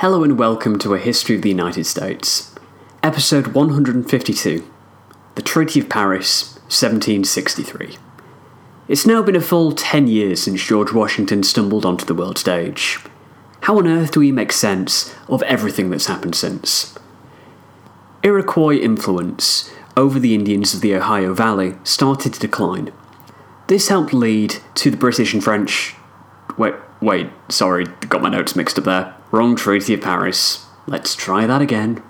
Hello and welcome to A History of the United States, episode 152, The Treaty of Paris, 1763. It's now been a full 10 years since George Washington stumbled onto the world stage. How on earth do we make sense of everything that's happened since? Iroquois influence over the Indians of the Ohio Valley started to decline. This helped lead to the British and French... Wait, sorry, got my notes mixed up there. Wrong Treaty of Paris. Let's try that again.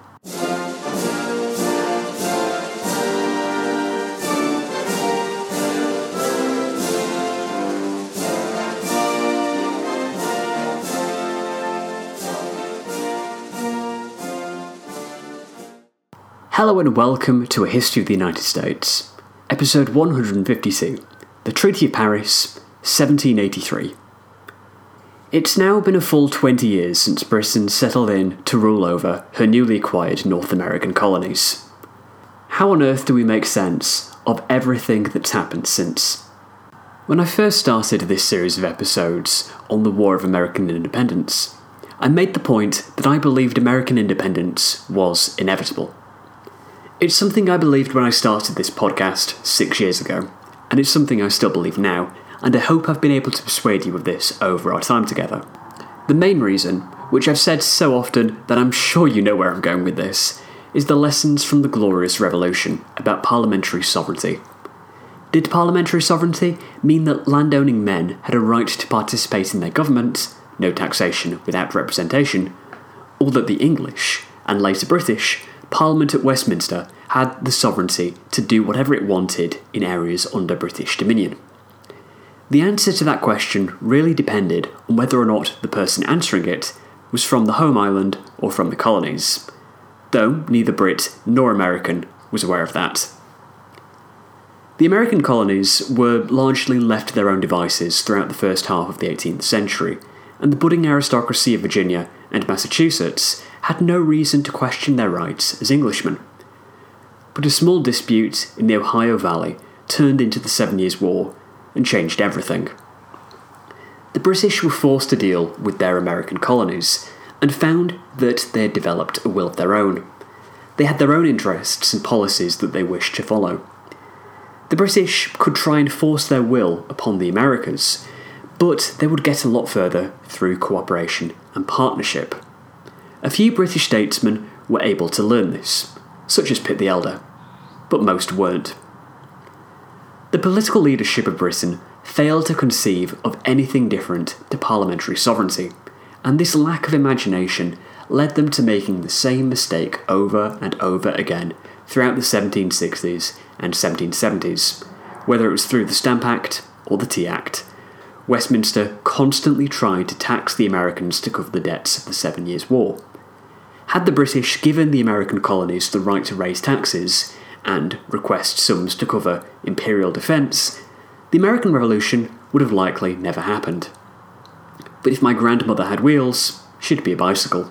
Hello and welcome to A History of the United States, episode 152, The Treaty of Paris, 1783. It's now been a full 20 years since Britain settled in to rule over her newly acquired North American colonies. How on earth do we make sense of everything that's happened since? When I first started this series of episodes on the War of American Independence, I made the point that I believed American independence was inevitable. It's something I believed when I started this podcast 6 years ago, and it's something I still believe now, and I hope I've been able to persuade you of this over our time together. The main reason, which I've said so often that I'm sure you know where I'm going with this, is the lessons from the Glorious Revolution about parliamentary sovereignty. Did parliamentary sovereignty mean that landowning men had a right to participate in their government, no taxation without representation, or that the English, and later British, Parliament at Westminster had the sovereignty to do whatever it wanted in areas under British dominion? The answer to that question really depended on whether or not the person answering it was from the home island or from the colonies, though neither Brit nor American was aware of that. The American colonies were largely left to their own devices throughout the first half of the 18th century, and the budding aristocracy of Virginia and Massachusetts had no reason to question their rights as Englishmen. But a small dispute in the Ohio Valley turned into the 7 Years' War, and changed everything. The British were forced to deal with their American colonies, and found that they had developed a will of their own. They had their own interests and policies that they wished to follow. The British could try and force their will upon the Americas, but they would get a lot further through cooperation and partnership. A few British statesmen were able to learn this, such as Pitt the Elder, but most weren't. The political leadership of Britain failed to conceive of anything different to parliamentary sovereignty, and this lack of imagination led them to making the same mistake over and over again throughout the 1760s and 1770s, whether it was through the Stamp Act or the Tea Act. Westminster constantly tried to tax the Americans to cover the debts of the 7 Years' War. Had the British given the American colonies the right to raise taxes, and request sums to cover imperial defence, the American Revolution would have likely never happened. But if my grandmother had wheels, she'd be a bicycle.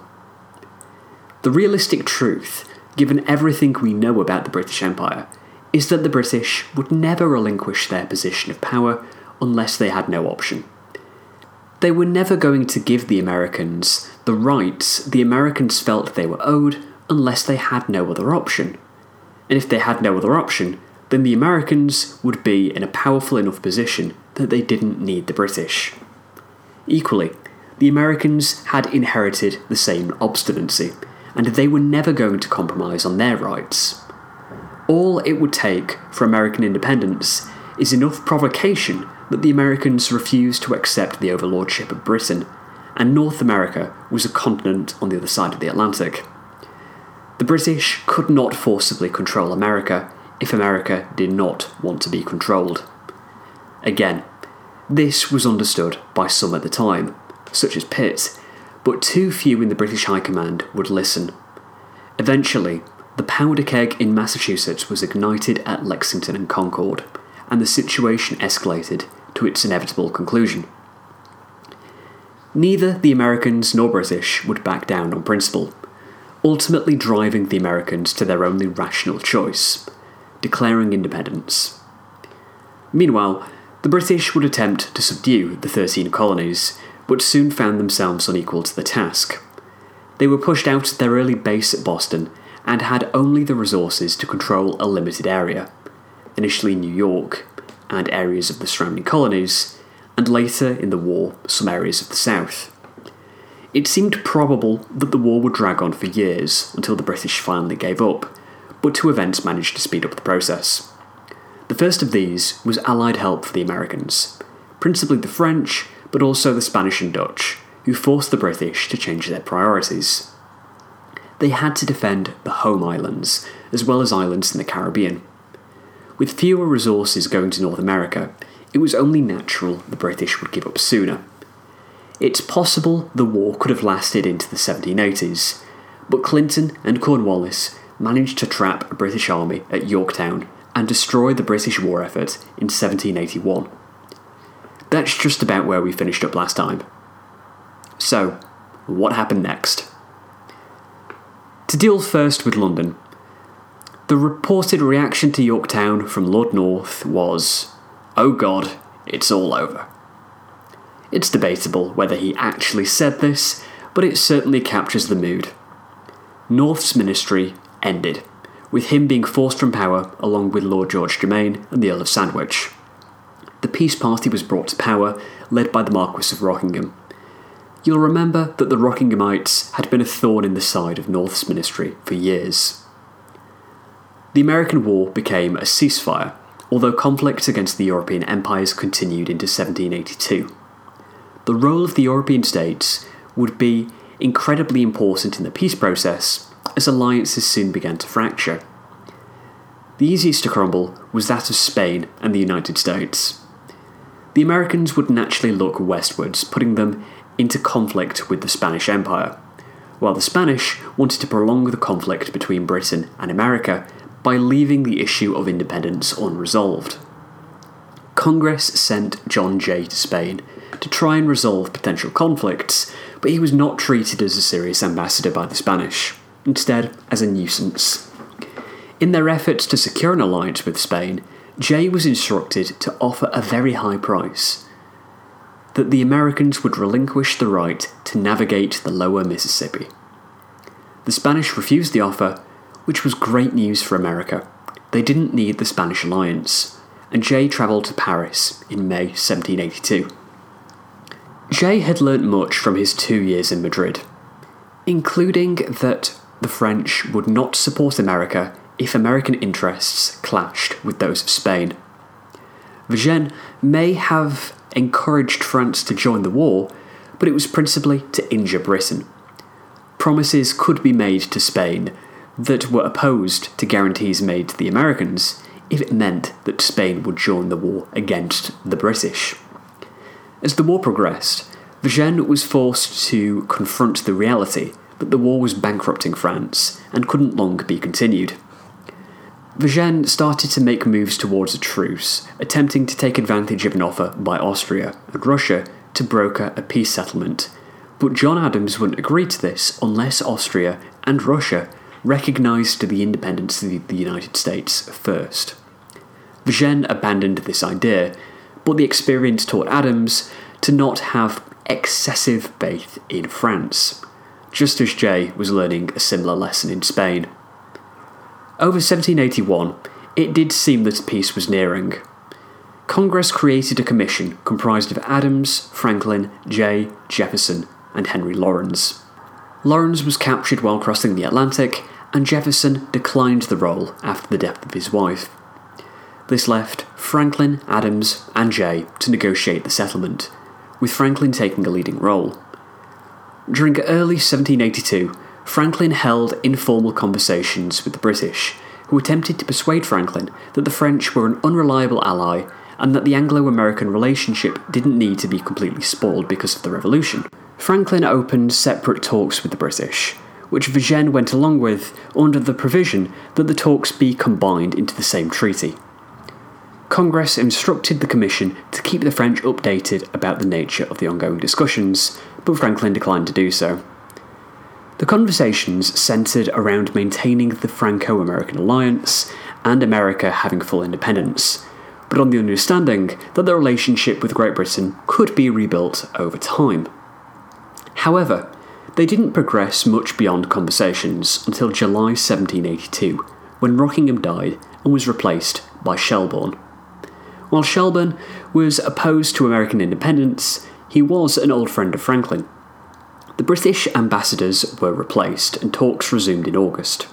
The realistic truth, given everything we know about the British Empire, is that the British would never relinquish their position of power unless they had no option. They were never going to give the Americans the rights the Americans felt they were owed unless they had no other option. And if they had no other option, then the Americans would be in a powerful enough position that they didn't need the British. Equally, the Americans had inherited the same obstinacy, and they were never going to compromise on their rights. All it would take for American independence is enough provocation that the Americans refused to accept the overlordship of Britain, and North America was a continent on the other side of the Atlantic. The British could not forcibly control America if America did not want to be controlled. Again, this was understood by some at the time, such as Pitt, but too few in the British High Command would listen. Eventually, the powder keg in Massachusetts was ignited at Lexington and Concord, and the situation escalated to its inevitable conclusion. Neither the Americans nor British would back down on principle, ultimately driving the Americans to their only rational choice, declaring independence. Meanwhile, the British would attempt to subdue the 13 colonies, but soon found themselves unequal to the task. They were pushed out of their early base at Boston and had only the resources to control a limited area, initially New York and areas of the surrounding colonies, and later in the war some areas of the South. It seemed probable that the war would drag on for years until the British finally gave up, but two events managed to speed up the process. The first of these was Allied help for the Americans, principally the French, but also the Spanish and Dutch, who forced the British to change their priorities. They had to defend the home islands, as well as islands in the Caribbean. With fewer resources going to North America, it was only natural the British would give up sooner. It's possible the war could have lasted into the 1780s, but Clinton and Cornwallis managed to trap a British army at Yorktown and destroy the British war effort in 1781. That's just about where we finished up last time. So, what happened next? To deal first with London, the reported reaction to Yorktown from Lord North was, "Oh God, it's all over." It's debatable whether he actually said this, but it certainly captures the mood. North's ministry ended, with him being forced from power along with Lord George Germain and the Earl of Sandwich. The Peace Party was brought to power, led by the Marquess of Rockingham. You'll remember that the Rockinghamites had been a thorn in the side of North's ministry for years. The American War became a ceasefire, although conflicts against the European empires continued into 1782. The role of the European states would be incredibly important in the peace process, as alliances soon began to fracture. The easiest to crumble was that of Spain and the United States. The Americans would naturally look westwards, putting them into conflict with the Spanish Empire, while the Spanish wanted to prolong the conflict between Britain and America by leaving the issue of independence unresolved. Congress sent John Jay to Spain to try and resolve potential conflicts, but he was not treated as a serious ambassador by the Spanish, instead as a nuisance. In their efforts to secure an alliance with Spain, Jay was instructed to offer a very high price, that the Americans would relinquish the right to navigate the lower Mississippi. The Spanish refused the offer, which was great news for America. They didn't need the Spanish alliance, and Jay travelled to Paris in May 1782. Jay had learnt much from his 2 years in Madrid, including that the French would not support America if American interests clashed with those of Spain. Vergennes may have encouraged France to join the war, but it was principally to injure Britain. Promises could be made to Spain that were opposed to guarantees made to the Americans if it meant that Spain would join the war against the British. As the war progressed, Vergennes was forced to confront the reality that the war was bankrupting France and couldn't long be continued. Vergennes started to make moves towards a truce, attempting to take advantage of an offer by Austria and Russia to broker a peace settlement, but John Adams wouldn't agree to this unless Austria and Russia recognised the independence of the United States first. Vergennes abandoned this idea, but the experience taught Adams to not have excessive faith in France, just as Jay was learning a similar lesson in Spain. Over 1781, it did seem that peace was nearing. Congress created a commission comprised of Adams, Franklin, Jay, Jefferson, and Henry Laurens. Laurens was captured while crossing the Atlantic, and Jefferson declined the role after the death of his wife. This left Franklin, Adams, and Jay to negotiate the settlement, with Franklin taking a leading role. During early 1782, Franklin held informal conversations with the British, who attempted to persuade Franklin that the French were an unreliable ally and that the Anglo-American relationship didn't need to be completely spoiled because of the Revolution. Franklin opened separate talks with the British, which Vergennes went along with under the provision that the talks be combined into the same treaty. Congress instructed the Commission to keep the French updated about the nature of the ongoing discussions, but Franklin declined to do so. The conversations centred around maintaining the Franco-American alliance and America having full independence, but on the understanding that the relationship with Great Britain could be rebuilt over time. However, They didn't progress much beyond conversations until July 1782, when Rockingham died and was replaced by Shelburne. While Shelburne was opposed to American independence, he was an old friend of Franklin. The British ambassadors were replaced and talks resumed in August.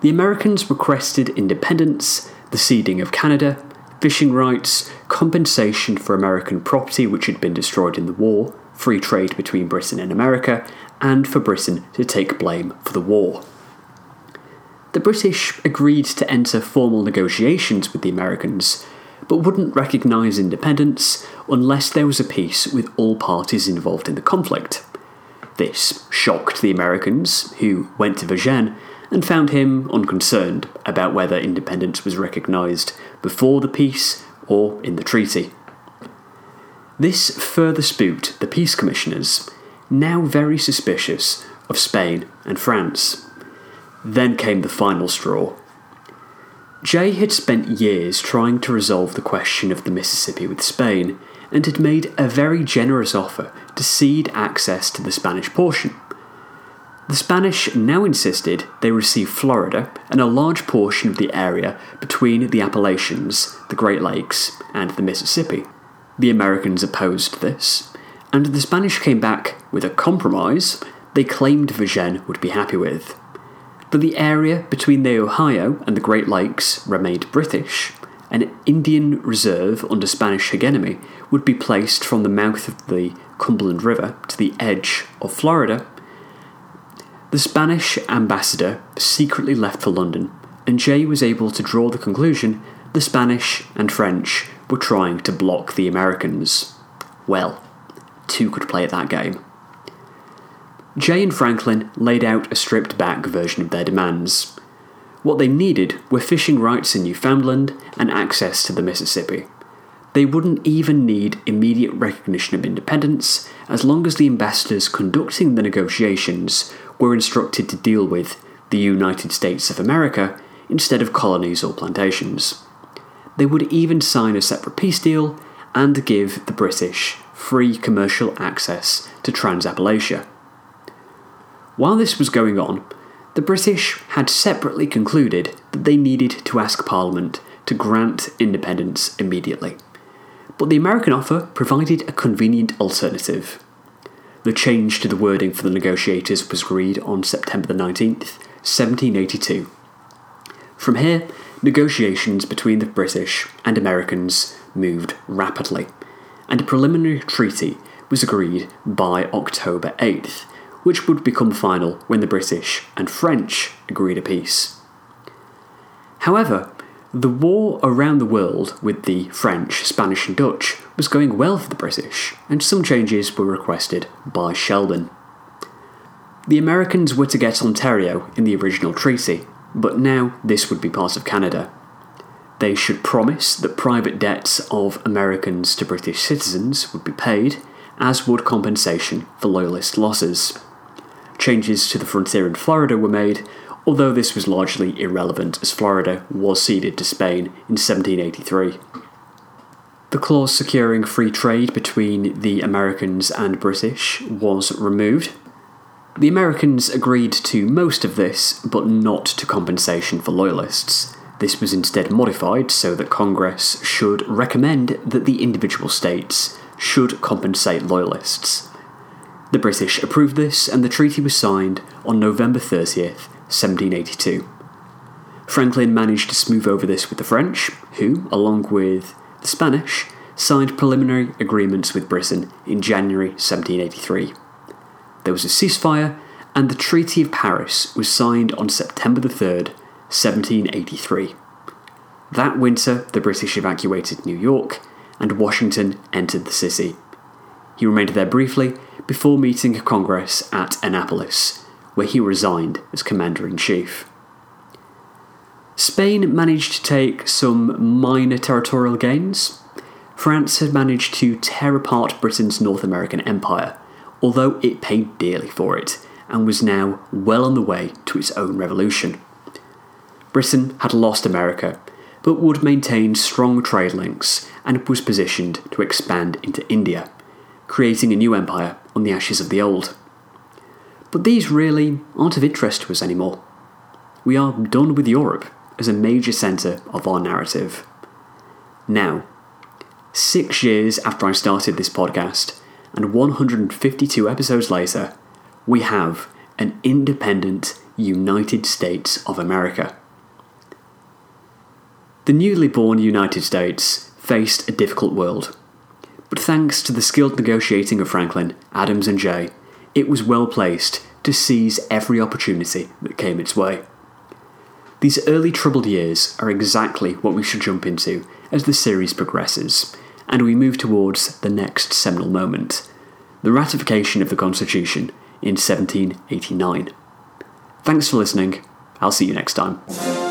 The Americans requested independence, the ceding of Canada, fishing rights, compensation for American property which had been destroyed in the war, free trade between Britain and America, and for Britain to take blame for the war. The British agreed to enter formal negotiations with the Americans, but wouldn't recognise independence unless there was a peace with all parties involved in the conflict. This shocked the Americans, who went to Vergennes and found him unconcerned about whether independence was recognised before the peace or in the treaty. This further spooked the peace commissioners, now very suspicious of Spain and France. Then came the final straw. Jay had spent years trying to resolve the question of the Mississippi with Spain, and had made a very generous offer to cede access to the Spanish portion. The Spanish now insisted they receive Florida and a large portion of the area between the Appalachians, the Great Lakes, and the Mississippi. The Americans opposed this, and the Spanish came back with a compromise they claimed Vergennes would be happy with. But the area between the Ohio and the Great Lakes remained British. An Indian reserve under Spanish hegemony would be placed from the mouth of the Cumberland River to the edge of Florida. The Spanish ambassador secretly left for London, and Jay was able to draw the conclusion the Spanish and French were trying to block the Americans. Well, two could play at that game. Jay and Franklin laid out a stripped-back version of their demands. What they needed were fishing rights in Newfoundland and access to the Mississippi. They wouldn't even need immediate recognition of independence, as long as the ambassadors conducting the negotiations were instructed to deal with the United States of America instead of colonies or plantations. They would even sign a separate peace deal and give the British free commercial access to Trans-Appalachia. While this was going on, the British had separately concluded that they needed to ask Parliament to grant independence immediately, but the American offer provided a convenient alternative. The change to the wording for the negotiators was agreed on September 19, 1782. From here, negotiations between the British and Americans moved rapidly, and a preliminary treaty was agreed by October 8th, which would become final when the British and French agreed a peace. However, the war around the world with the French, Spanish and Dutch was going well for the British, and some changes were requested by Shelburne. The Americans were to get Ontario in the original treaty, but now this would be part of Canada. They should promise that private debts of Americans to British citizens would be paid, as would compensation for Loyalist losses. Changes to the frontier in Florida were made, although this was largely irrelevant as Florida was ceded to Spain in 1783. The clause securing free trade between the Americans and British was removed. The Americans agreed to most of this, but not to compensation for Loyalists. This was instead modified so that Congress should recommend that the individual states should compensate Loyalists. The British approved this, and the treaty was signed on November 30th, 1782. Franklin managed to smooth over this with the French, who, along with the Spanish, signed preliminary agreements with Britain in January 1783. There was a ceasefire, and the Treaty of Paris was signed on September 3rd, 1783. That winter, the British evacuated New York, and Washington entered the city. He remained there briefly before meeting Congress at Annapolis, where he resigned as Commander-in-Chief. Spain managed to take some minor territorial gains. France had managed to tear apart Britain's North American empire, although it paid dearly for it, and was now well on the way to its own revolution. Britain had lost America, but would maintain strong trade links and was positioned to expand into India, creating a new empire on the ashes of the old. But these really aren't of interest to us anymore. We are done with Europe as a major centre of our narrative. Now, 6 years after I started this podcast, and 152 episodes later, we have an independent United States of America. The newly born United States faced a difficult world, but thanks to the skilled negotiating of Franklin, Adams and Jay, it was well placed to seize every opportunity that came its way. These early troubled years are exactly what we should jump into as the series progresses, and we move towards the next seminal moment, the ratification of the Constitution in 1789. Thanks for listening. I'll see you next time.